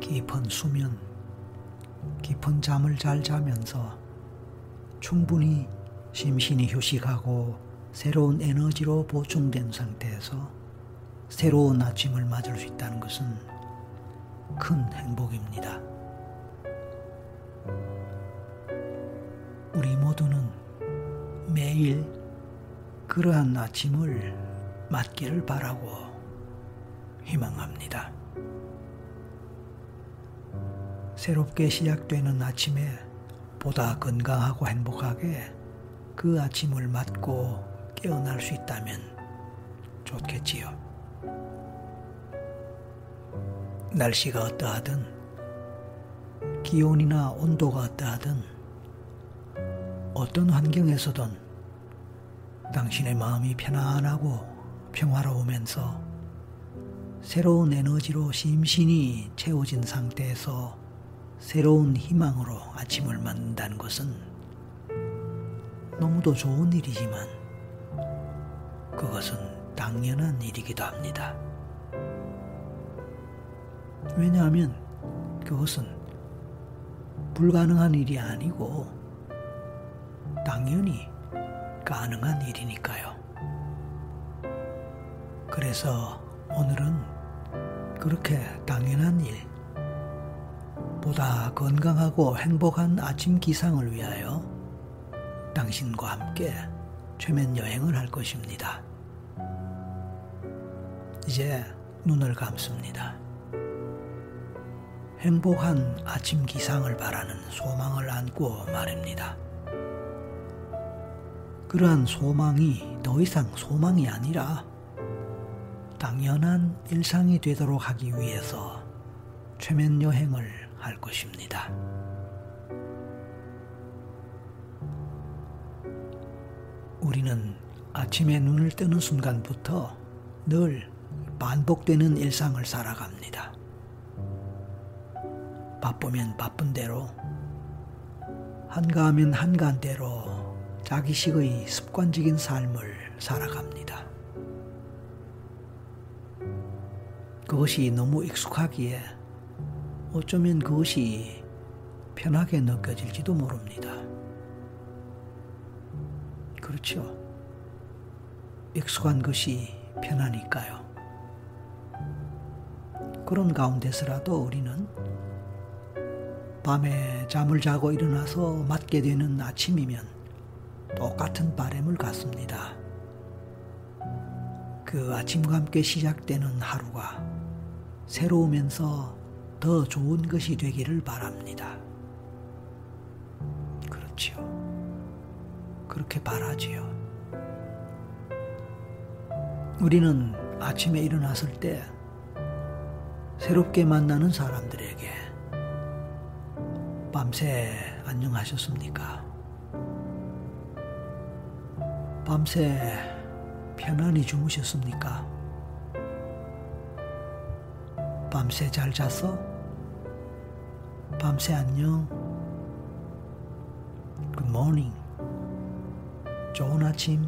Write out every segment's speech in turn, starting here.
깊은 수면, 깊은 잠을 잘 자면서 충분히 심신이 휴식하고 새로운 에너지로 보충된 상태에서 새로운 아침을 맞을 수 있다는 것은 큰 행복입니다. 우리 모두는 매일 그러한 아침을 맞기를 바라고 희망합니다. 새롭게 시작되는 아침에 보다 건강하고 행복하게 그 아침을 맞고 깨어날 수 있다면 좋겠지요. 날씨가 어떠하든, 기온이나 온도가 어떠하든, 어떤 환경에서든 당신의 마음이 편안하고 평화로우면서 새로운 에너지로 심신이 채워진 상태에서 새로운 희망으로 아침을 맞는다는 것은 너무도 좋은 일이지만 그것은 당연한 일이기도 합니다. 왜냐하면 그것은 불가능한 일이 아니고 당연히 가능한 일이니까요. 그래서 오늘은 그렇게 당연한 일, 보다 건강하고 행복한 아침 기상을 위하여 당신과 함께 최면 여행을 할 것입니다. 이제 눈을 감습니다. 행복한 아침 기상을 바라는 소망을 안고 말입니다. 그러한 소망이 더 이상 소망이 아니라 당연한 일상이 되도록 하기 위해서 최면 여행을 할 것입니다. 우리는 아침에 눈을 뜨는 순간부터 늘 반복되는 일상을 살아갑니다. 바쁘면 바쁜 대로, 한가하면 한가한 대로 자기식의 습관적인 삶을 살아갑니다. 그것이 너무 익숙하기에 어쩌면 그것이 편하게 느껴질지도 모릅니다. 그렇죠. 익숙한 것이 편하니까요. 그런 가운데서라도 우리는 밤에 잠을 자고 일어나서 맞게 되는 아침이면 똑같은 바램을 갖습니다. 그 아침과 함께 시작되는 하루가 새로우면서 더 좋은 것이 되기를 바랍니다. 그렇지요. 그렇게 바라지요. 우리는 아침에 일어났을 때 새롭게 만나는 사람들에게 밤새 안녕하셨습니까? 밤새 편안히 주무셨습니까? 밤새 잘 잤어? 밤새 안녕. Good morning. 좋은 아침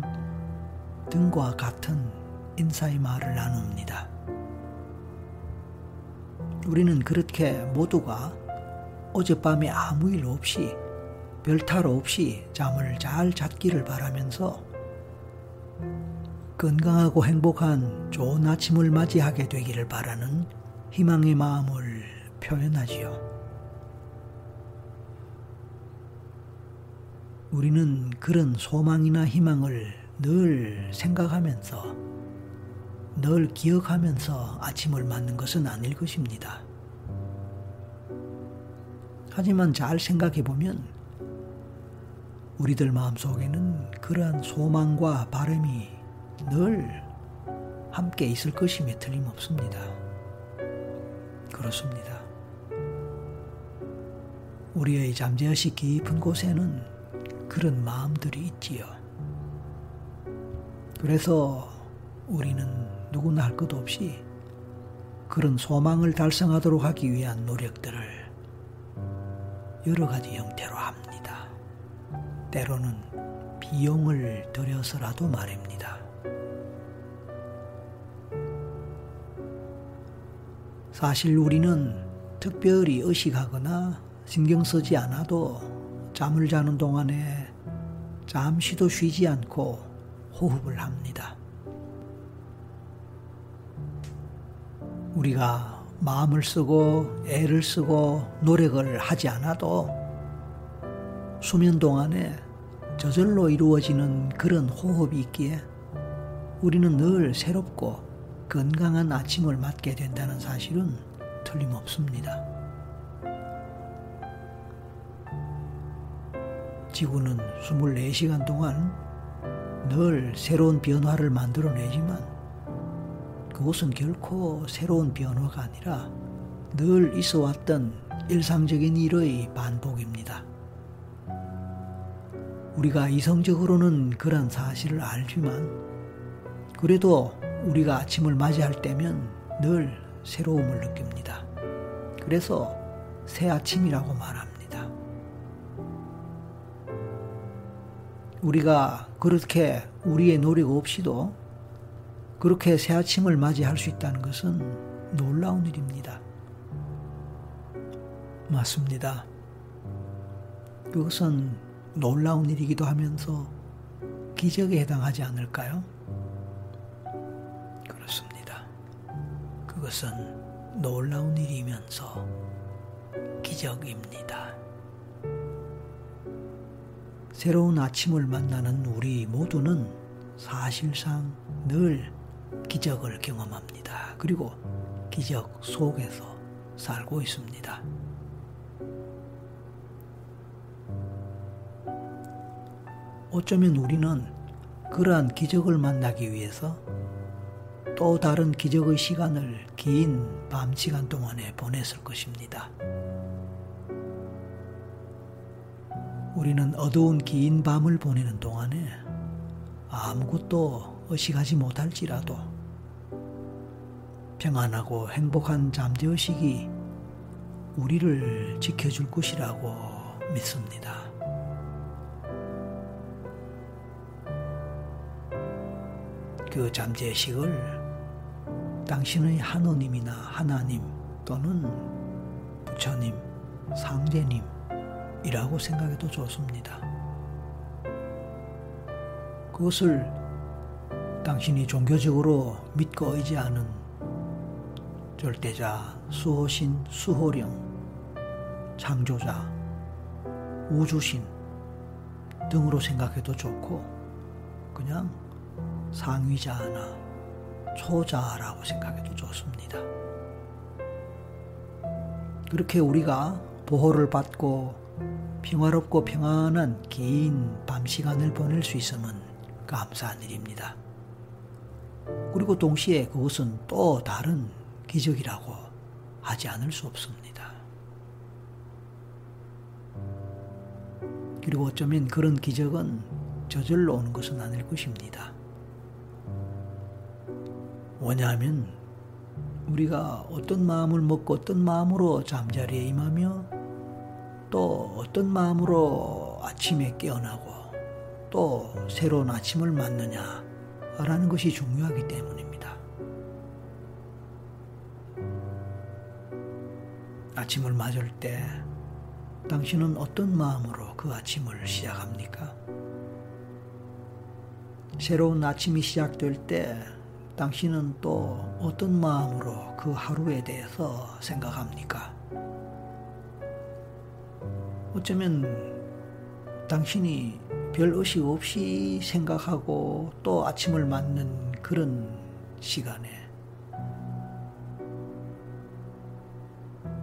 등과 같은 인사의 말을 나눕니다. 우리는 그렇게 모두가 어젯밤에 아무 일 없이 별탈 없이 잠을 잘 잤기를 바라면서 건강하고 행복한 좋은 아침을 맞이하게 되기를 바라는 희망의 마음을 표현하지요. 우리는 그런 소망이나 희망을 늘 생각하면서, 늘 기억하면서 아침을 맞는 것은 아닐 것입니다. 하지만 잘 생각해보면 우리들 마음속에는 그러한 소망과 바람이 늘 함께 있을 것임이 틀림없습니다. 그렇습니다. 우리의 잠재의식 깊은 곳에는 그런 마음들이 있지요. 그래서 우리는 누구나 할 것 없이 그런 소망을 달성하도록 하기 위한 노력들을 여러 가지 형태로 합니다. 때로는 비용을 들여서라도 말입니다. 사실 우리는 특별히 의식하거나 신경 쓰지 않아도 잠을 자는 동안에 잠시도 쉬지 않고 호흡을 합니다. 우리가 마음을 쓰고 애를 쓰고 노력을 하지 않아도 수면 동안에 저절로 이루어지는 그런 호흡이 있기에 우리는 늘 새롭고 건강한 아침을 맞게 된다는 사실은 틀림없습니다. 지구는 24시간 동안 늘 새로운 변화를 만들어내지만 그것은 결코 새로운 변화가 아니라 늘 있어왔던 일상적인 일의 반복입니다. 우리가 이성적으로는 그런 사실을 알지만 그래도 우리가 아침을 맞이할 때면 늘 새로움을 느낍니다. 그래서 새 아침이라고 말합니다. 우리가 그렇게 우리의 노력 없이도 그렇게 새 아침을 맞이할 수 있다는 것은 놀라운 일입니다. 맞습니다. 그것은 놀라운 일이기도 하면서 기적에 해당하지 않을까요? 그렇습니다. 그것은 놀라운 일이면서 기적입니다. 새로운 아침을 만나는 우리 모두는 사실상 늘 기적을 경험합니다. 그리고 기적 속에서 살고 있습니다. 어쩌면 우리는 그러한 기적을 만나기 위해서 또 다른 기적의 시간을 긴 밤 시간 동안에 보냈을 것입니다. 우리는 어두운 긴 밤을 보내는 동안에 아무것도 의식하지 못할지라도 평안하고 행복한 잠재의식이 우리를 지켜줄 것이라고 믿습니다. 그 잠재의식을 당신의 하느님이나 하나님 또는 부처님, 상제님이라고 생각해도 좋습니다. 그것을 당신이 종교적으로 믿고 의지하는 절대자, 수호신, 수호령, 창조자, 우주신 등으로 생각해도 좋고 그냥 상위자나 초자라고 생각해도 좋습니다. 그렇게 우리가 보호를 받고 평화롭고 평안한 긴 밤 시간을 보낼 수 있으면 감사한 일입니다. 그리고 동시에 그것은 또 다른 기적이라고 하지 않을 수 없습니다. 그리고 어쩌면 그런 기적은 저절로 오는 것은 아닐 것입니다. 뭐냐면 우리가 어떤 마음을 먹고 어떤 마음으로 잠자리에 임하며 또 어떤 마음으로 아침에 깨어나고 또 새로운 아침을 맞느냐라는 것이 중요하기 때문입니다. 아침을 맞을 때 당신은 어떤 마음으로 그 아침을 시작합니까? 새로운 아침이 시작될 때 당신은 또 어떤 마음으로 그 하루에 대해서 생각합니까? 어쩌면 당신이 별 의식 없이 생각하고 또 아침을 맞는 그런 시간에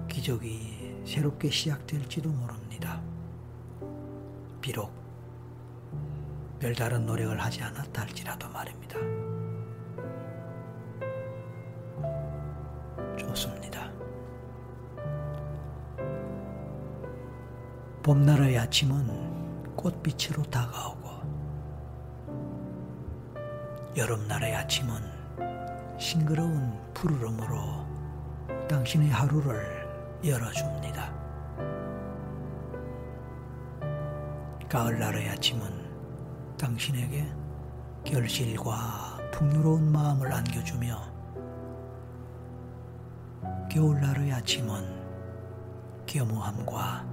기적이 새롭게 시작될지도 모릅니다. 비록 별다른 노력을 하지 않았다 할지라도 말입니다. 좋습니다. 봄날의 아침은 꽃빛으로 다가오고 여름날의 아침은 싱그러운 푸르름으로 당신의 하루를 열어줍니다. 가을날의 아침은 당신에게 결실과 풍요로운 마음을 안겨주며 겨울날의 아침은 겸허함과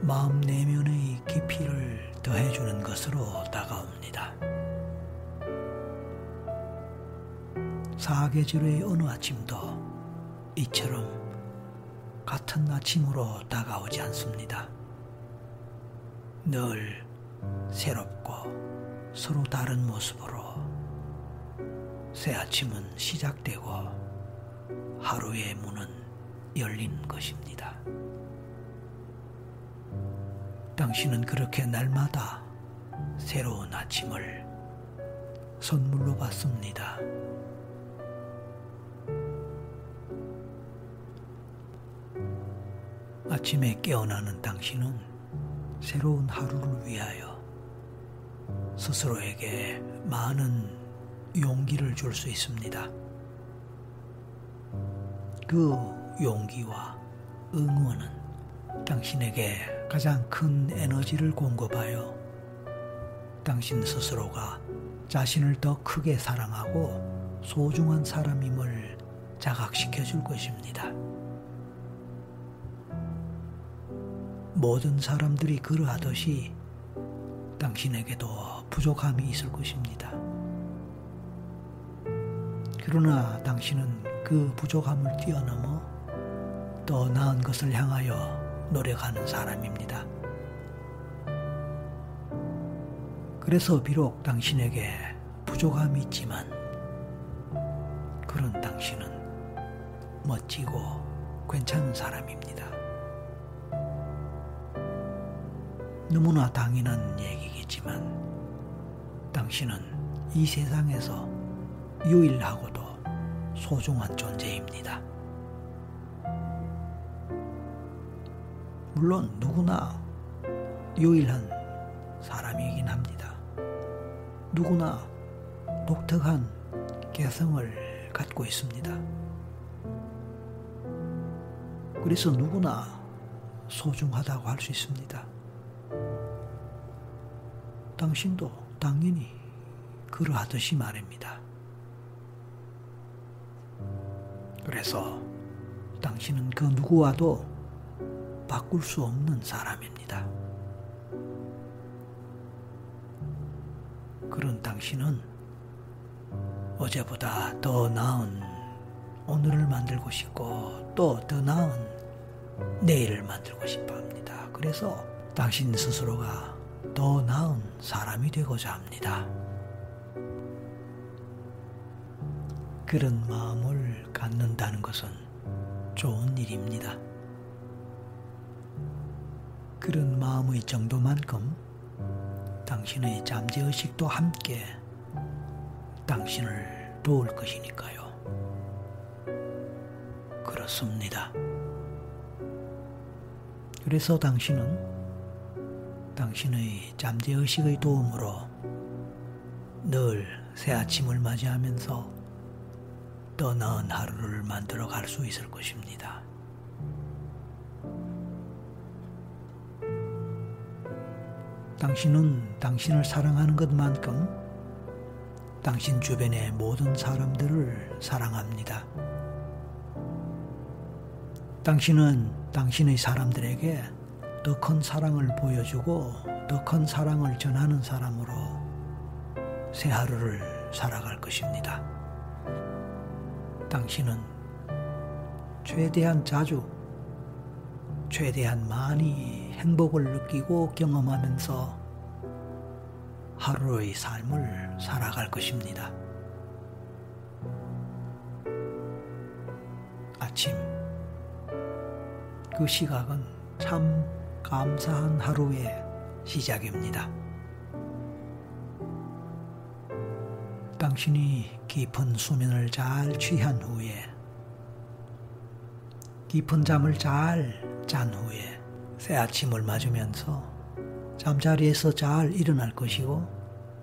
마음 내면의 깊이를 더해주는 것으로 다가옵니다. 사계절의 어느 아침도 이처럼 같은 아침으로 다가오지 않습니다. 늘 새롭고 서로 다른 모습으로 새 아침은 시작되고 하루의 문은 열린 것입니다. 당신은 그렇게 날마다 새로운 아침을 선물로 받습니다. 아침에 깨어나는 당신은 새로운 하루를 위하여 스스로에게 많은 용기를 줄 수 있습니다. 그 용기와 응원은 당신에게 가장 큰 에너지를 공급하여 당신 스스로가 자신을 더 크게 사랑하고 소중한 사람임을 자각시켜 줄 것입니다. 모든 사람들이 그러하듯이 당신에게도 부족함이 있을 것입니다. 그러나 당신은 그 부족함을 뛰어넘어 더 나은 것을 향하여 노력하는 사람입니다. 그래서 비록 당신에게 부족함이 있지만 그런 당신은 멋지고 괜찮은 사람입니다. 너무나 당연한 얘기겠지만 당신은 이 세상에서 유일하고도 소중한 존재입니다. 물론 누구나 유일한 사람이긴 합니다. 누구나 독특한 개성을 갖고 있습니다. 그래서 누구나 소중하다고 할 수 있습니다. 당신도 당연히 그러하듯이 말입니다. 그래서 당신은 그 누구와도 바꿀 수 없는 사람입니다. 그런 당신은 어제보다 더 나은 오늘을 만들고 싶고 또 더 나은 내일을 만들고 싶어 합니다. 그래서 당신 스스로가 더 나은 사람이 되고자 합니다. 그런 마음을 갖는다는 것은 좋은 일입니다. 그런 마음의 정도만큼 당신의 잠재의식도 함께 당신을 도울 것이니까요. 그렇습니다. 그래서 당신은 당신의 잠재의식의 도움으로 늘 새 아침을 맞이하면서 더 나은 하루를 만들어 갈 수 있을 것입니다. 당신은 당신을 사랑하는 것만큼 당신 주변의 모든 사람들을 사랑합니다. 당신은 당신의 사람들에게 더 큰 사랑을 보여주고 더 큰 사랑을 전하는 사람으로 새 하루를 살아갈 것입니다. 당신은 최대한 자주, 최대한 많이 행복을 느끼고 경험하면서 하루의 삶을 살아갈 것입니다. 아침, 그 시각은 참 감사한 하루의 시작입니다. 당신이 깊은 수면을 잘 취한 후에, 깊은 잠을 잘 잔 후에 새 아침을 맞으면서 잠자리에서 잘 일어날 것이고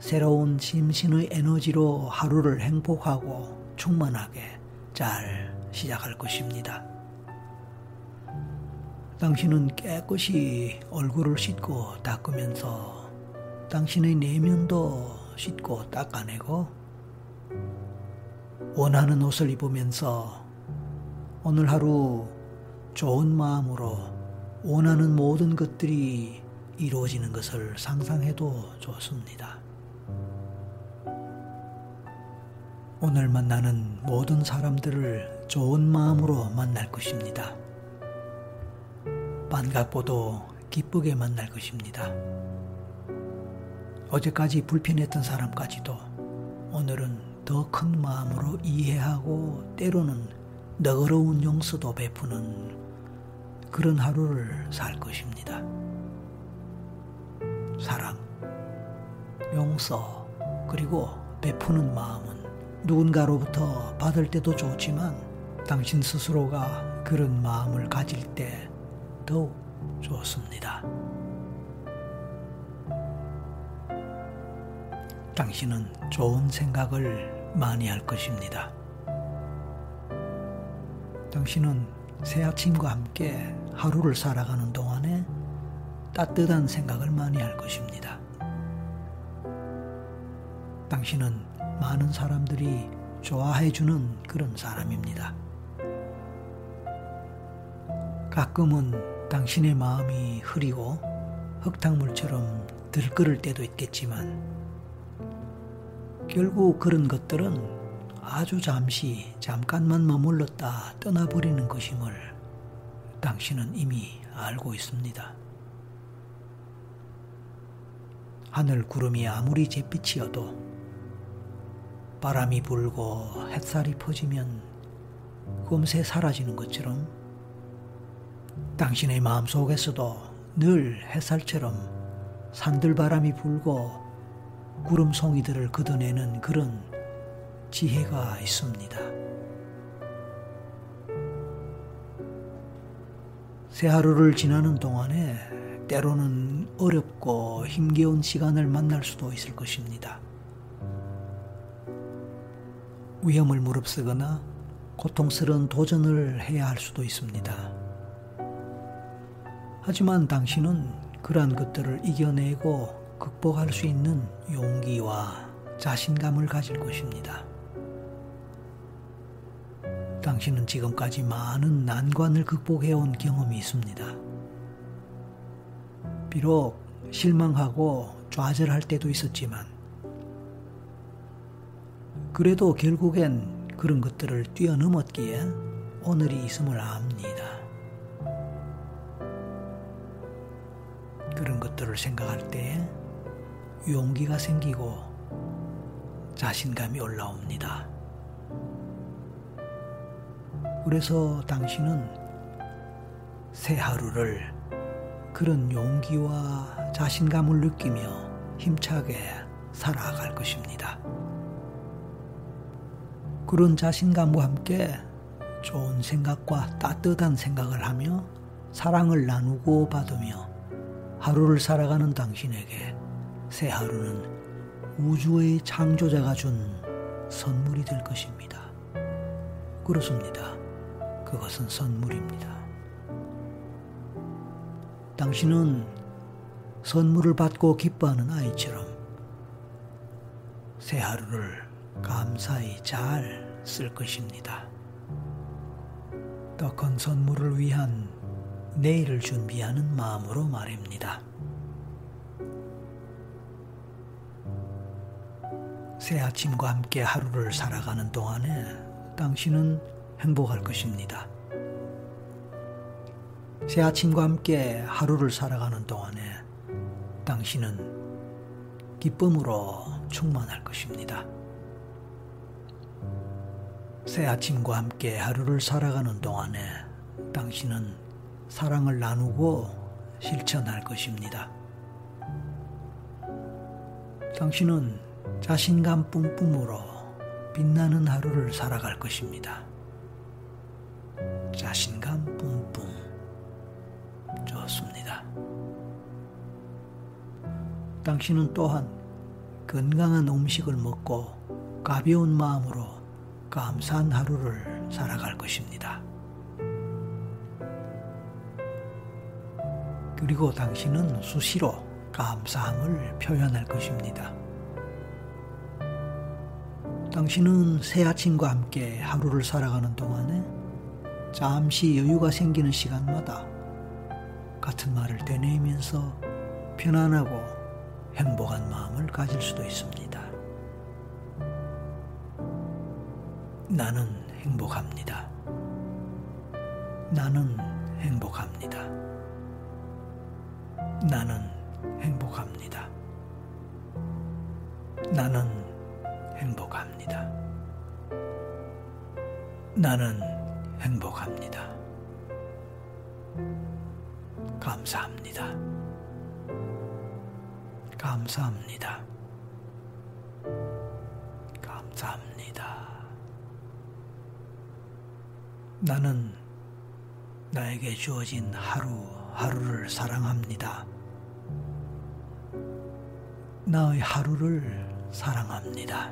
새로운 심신의 에너지로 하루를 행복하고 충만하게 잘 시작할 것입니다. 당신은 깨끗이 얼굴을 씻고 닦으면서 당신의 내면도 씻고 닦아내고 원하는 옷을 입으면서 오늘 하루 좋은 마음으로 원하는 모든 것들이 이루어지는 것을 상상해도 좋습니다. 오늘 만나는 모든 사람들을 좋은 마음으로 만날 것입니다. 반갑고도 기쁘게 만날 것입니다. 어제까지 불편했던 사람까지도 오늘은 더 큰 마음으로 이해하고 때로는 너그러운 용서도 베푸는 그런 하루를 살 것입니다. 사랑, 용서, 그리고 베푸는 마음은 누군가로부터 받을 때도 좋지만 당신 스스로가 그런 마음을 가질 때 더욱 좋습니다. 당신은 좋은 생각을 많이 할 것입니다. 당신은 새 아침과 함께 하루를 살아가는 동안에 따뜻한 생각을 많이 할 것입니다. 당신은 많은 사람들이 좋아해주는 그런 사람입니다. 가끔은 당신의 마음이 흐리고 흙탕물처럼 들끓을 때도 있겠지만 결국 그런 것들은 아주 잠깐만 머물렀다 떠나버리는 것임을 당신은 이미 알고 있습니다. 하늘 구름이 아무리 잿빛이어도 바람이 불고 햇살이 퍼지면 금세 사라지는 것처럼 당신의 마음속에서도 늘 햇살처럼 산들바람이 불고 구름송이들을 걷어내는 그런 지혜가 있습니다. 새 하루를 지나는 동안에 때로는 어렵고 힘겨운 시간을 만날 수도 있을 것입니다. 위험을 무릅쓰거나 고통스러운 도전을 해야 할 수도 있습니다. 하지만 당신은 그러한 것들을 이겨내고 극복할 수 있는 용기와 자신감을 가질 것입니다. 당신은 지금까지 많은 난관을 극복해온 경험이 있습니다. 비록 실망하고 좌절할 때도 있었지만 그래도 결국엔 그런 것들을 뛰어넘었기에 오늘이 있음을 압니다. 그런 것들을 생각할 때에 용기가 생기고 자신감이 올라옵니다. 그래서 당신은 새 하루를 그런 용기와 자신감을 느끼며 힘차게 살아갈 것입니다. 그런 자신감과 함께 좋은 생각과 따뜻한 생각을 하며 사랑을 나누고 받으며 하루를 살아가는 당신에게 새 하루는 우주의 창조자가 준 선물이 될 것입니다. 그렇습니다. 그것은 선물입니다. 당신은 선물을 받고 기뻐하는 아이처럼 새 하루를 감사히 잘 쓸 것입니다. 더 큰 선물을 위한 내일을 준비하는 마음으로 말입니다. 새 아침과 함께 하루를 살아가는 동안에 당신은 행복할 것입니다. 새 아침과 함께 하루를 살아가는 동안에 당신은 기쁨으로 충만할 것입니다. 새 아침과 함께 하루를 살아가는 동안에 당신은 사랑을 나누고 실천할 것입니다. 당신은 자신감 뿜뿜으로 빛나는 하루를 살아갈 것입니다. 자신감 뿜뿜. 좋습니다. 당신은 또한 건강한 음식을 먹고 가벼운 마음으로 감사한 하루를 살아갈 것입니다. 그리고 당신은 수시로 감사함을 표현할 것입니다. 당신은 새 아침과 함께 하루를 살아가는 동안에 잠시 여유가 생기는 시간마다 같은 말을 되뇌이면서 편안하고 행복한 마음을 가질 수도 있습니다. 나는 행복합니다. 나는 행복합니다. 나는 행복합니다. 나는 행복합니다. 나는 행복합니다. 감사합니다. 감사합니다. 감사합니다. 나는 나에게 주어진 하루하루를 사랑합니다. 나의 하루를 사랑합니다.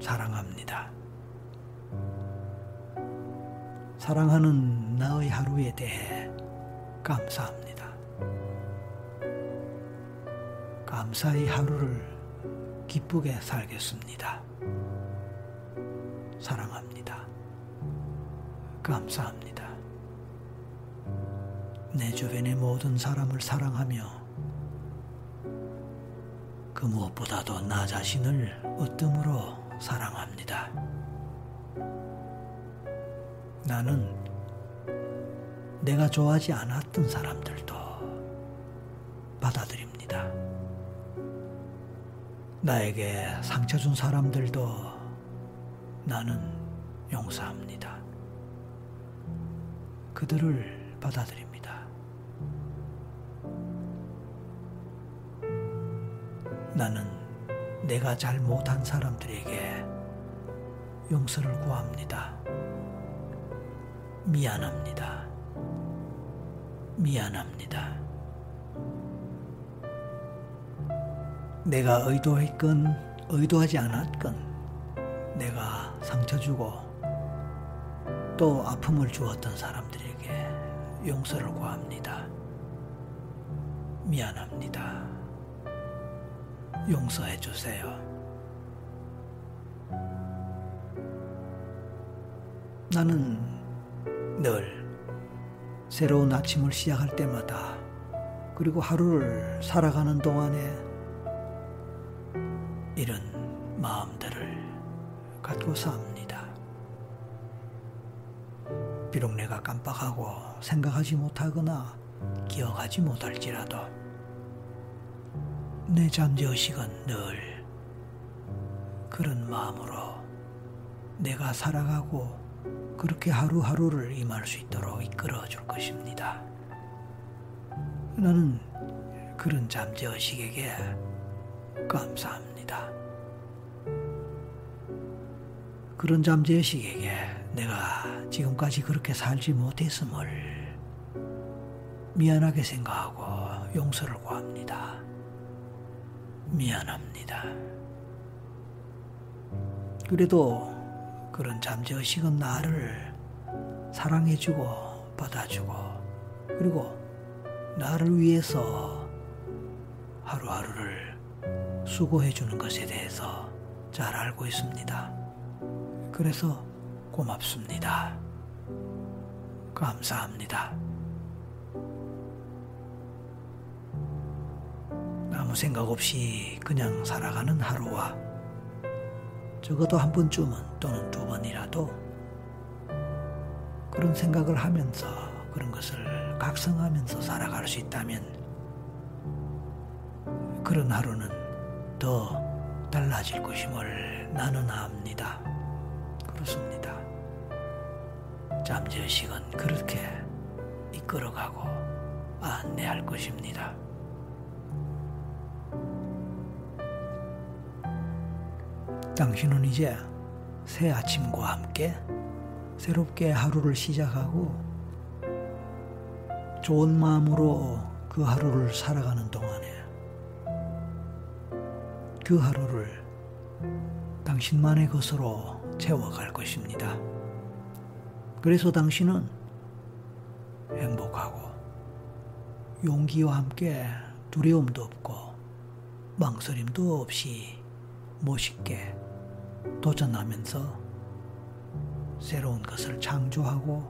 사랑합니다. 사랑하는 나의 하루에 대해 감사합니다. 감사의 하루를 기쁘게 살겠습니다. 사랑합니다. 감사합니다. 내 주변의 모든 사람을 사랑하며 그 무엇보다도 나 자신을 으뜸으로 사랑합니다. 나는 내가 좋아하지 않았던 사람들도 받아들입니다. 나에게 상처 준 사람들도 나는 용서합니다. 그들을 받아들입니다. 나는 내가 잘못한 사람들에게 용서를 구합니다. 미안합니다. 미안합니다. 내가 의도했건 의도하지 않았건 내가 상처 주고 또 아픔을 주었던 사람들에게 용서를 구합니다. 미안합니다. 용서해 주세요. 나는 늘 새로운 아침을 시작할 때마다 그리고 하루를 살아가는 동안에 이런 마음들을 갖고 삽니다. 비록 내가 깜빡하고 생각하지 못하거나 기억하지 못할지라도 내 잠재의식은 늘 그런 마음으로 내가 살아가고 그렇게 하루하루를 임할 수 있도록 이끌어줄 것입니다. 나는 그런 잠재의식에게 감사합니다. 그런 잠재의식에게 내가 지금까지 그렇게 살지 못했음을 미안하게 생각하고 용서를 구합니다. 미안합니다. 그래도 그런 잠재의식은 나를 사랑해주고 받아주고 그리고 나를 위해서 하루하루를 수고해주는 것에 대해서 잘 알고 있습니다. 그래서 고맙습니다. 감사합니다. 아무 생각 없이 그냥 살아가는 하루와 적어도 한 번쯤은 또는 두 번이라도 그런 생각을 하면서 그런 것을 각성하면서 살아갈 수 있다면 그런 하루는 더 달라질 것임을 나는 압니다. 그렇습니다. 잠재의식은 그렇게 이끌어가고 안내할 것입니다. 당신은 이제 새 아침과 함께 새롭게 하루를 시작하고 좋은 마음으로 그 하루를 살아가는 동안에 그 하루를 당신만의 것으로 채워갈 것입니다. 그래서 당신은 행복하고 용기와 함께 두려움도 없고 망설임도 없이 멋있게 도전하면서 새로운 것을 창조하고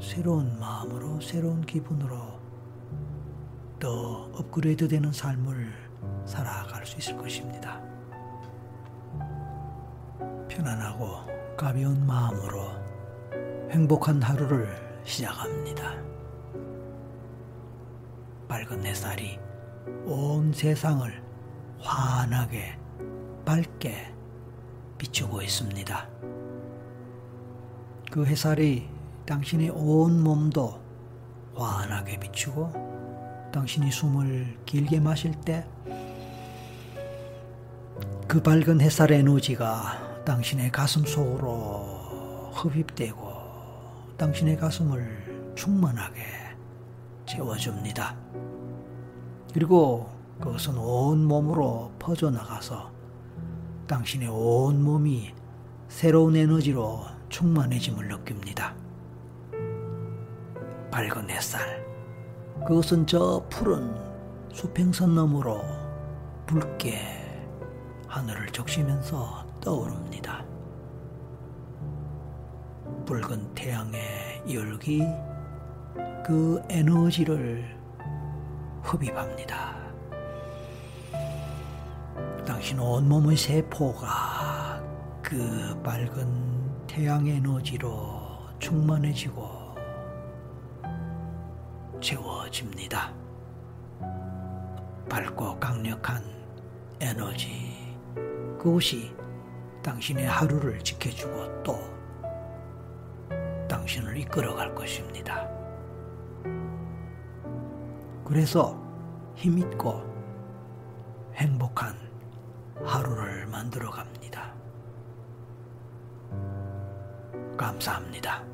새로운 마음으로 새로운 기분으로 더 업그레이드 되는 삶을 살아갈 수 있을 것입니다. 편안하고 가벼운 마음으로 행복한 하루를 시작합니다. 밝은 햇살이 온 세상을 환하게 밝게 비추고 있습니다. 그 햇살이 당신의 온 몸도 환하게 비추고 당신이 숨을 길게 마실 때 그 밝은 햇살의 에너지가 당신의 가슴 속으로 흡입되고 당신의 가슴을 충만하게 채워줍니다. 그리고 그것은 온 몸으로 퍼져나가서 당신의 온 몸이 새로운 에너지로 충만해짐을 느낍니다. 밝은 햇살, 그것은 저 푸른 수평선 너머로 붉게 하늘을 적시면서 떠오릅니다. 붉은 태양의 열기, 그 에너지를 흡입합니다. 당신 온몸의 세포가 그 밝은 태양의 에너지로 충만해지고 채워집니다. 밝고 강력한 에너지, 그것이 당신의 하루를 지켜주고 또 당신을 이끌어갈 것입니다. 그래서 힘있고 행복한 하루를 만들어갑니다. 감사합니다.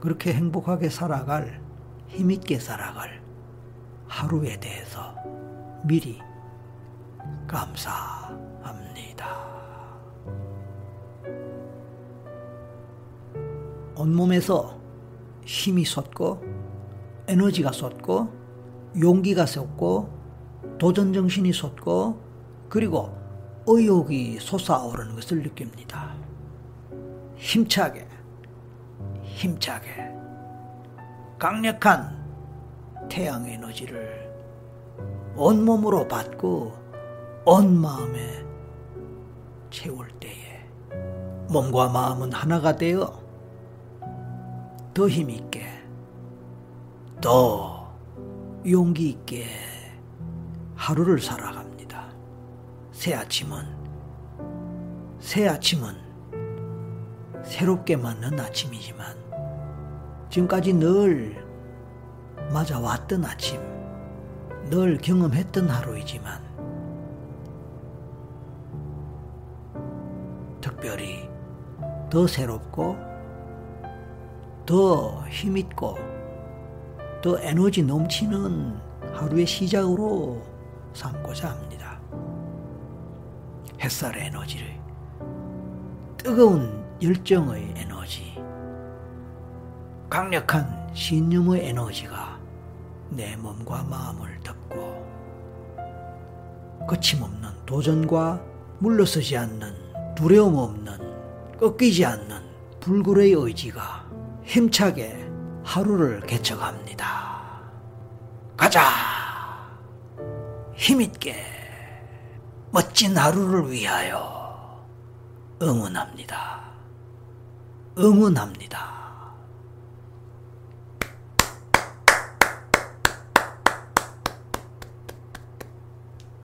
그렇게 행복하게 살아갈, 힘있게 살아갈 하루에 대해서 미리 감사합니다. 온몸에서 힘이 솟고 에너지가 솟고 용기가 솟고 도전정신이 솟고 그리고 의욕이 솟아오르는 것을 느낍니다. 힘차게 힘차게 강력한 태양의 에너지를 온몸으로 받고 온마음에 채울 때에 몸과 마음은 하나가 되어 더 힘있게 더 용기있게 하루를 살아갑니다. 새 아침은 새롭게 맞는 아침이지만 지금까지 늘 맞아왔던 아침, 늘 경험했던 하루이지만 특별히 더 새롭고 더 힘있고 더 에너지 넘치는 하루의 시작으로 삼고자 합니다. 햇살의 에너지를, 뜨거운 열정의 에너지, 강력한 신념의 에너지가 내 몸과 마음을 덮고 거침없는 도전과 물러서지 않는 두려움 없는 꺾이지 않는 불굴의 의지가 힘차게 하루를 개척합니다. 가자! 힘있게 멋진 하루를 위하여 응원합니다.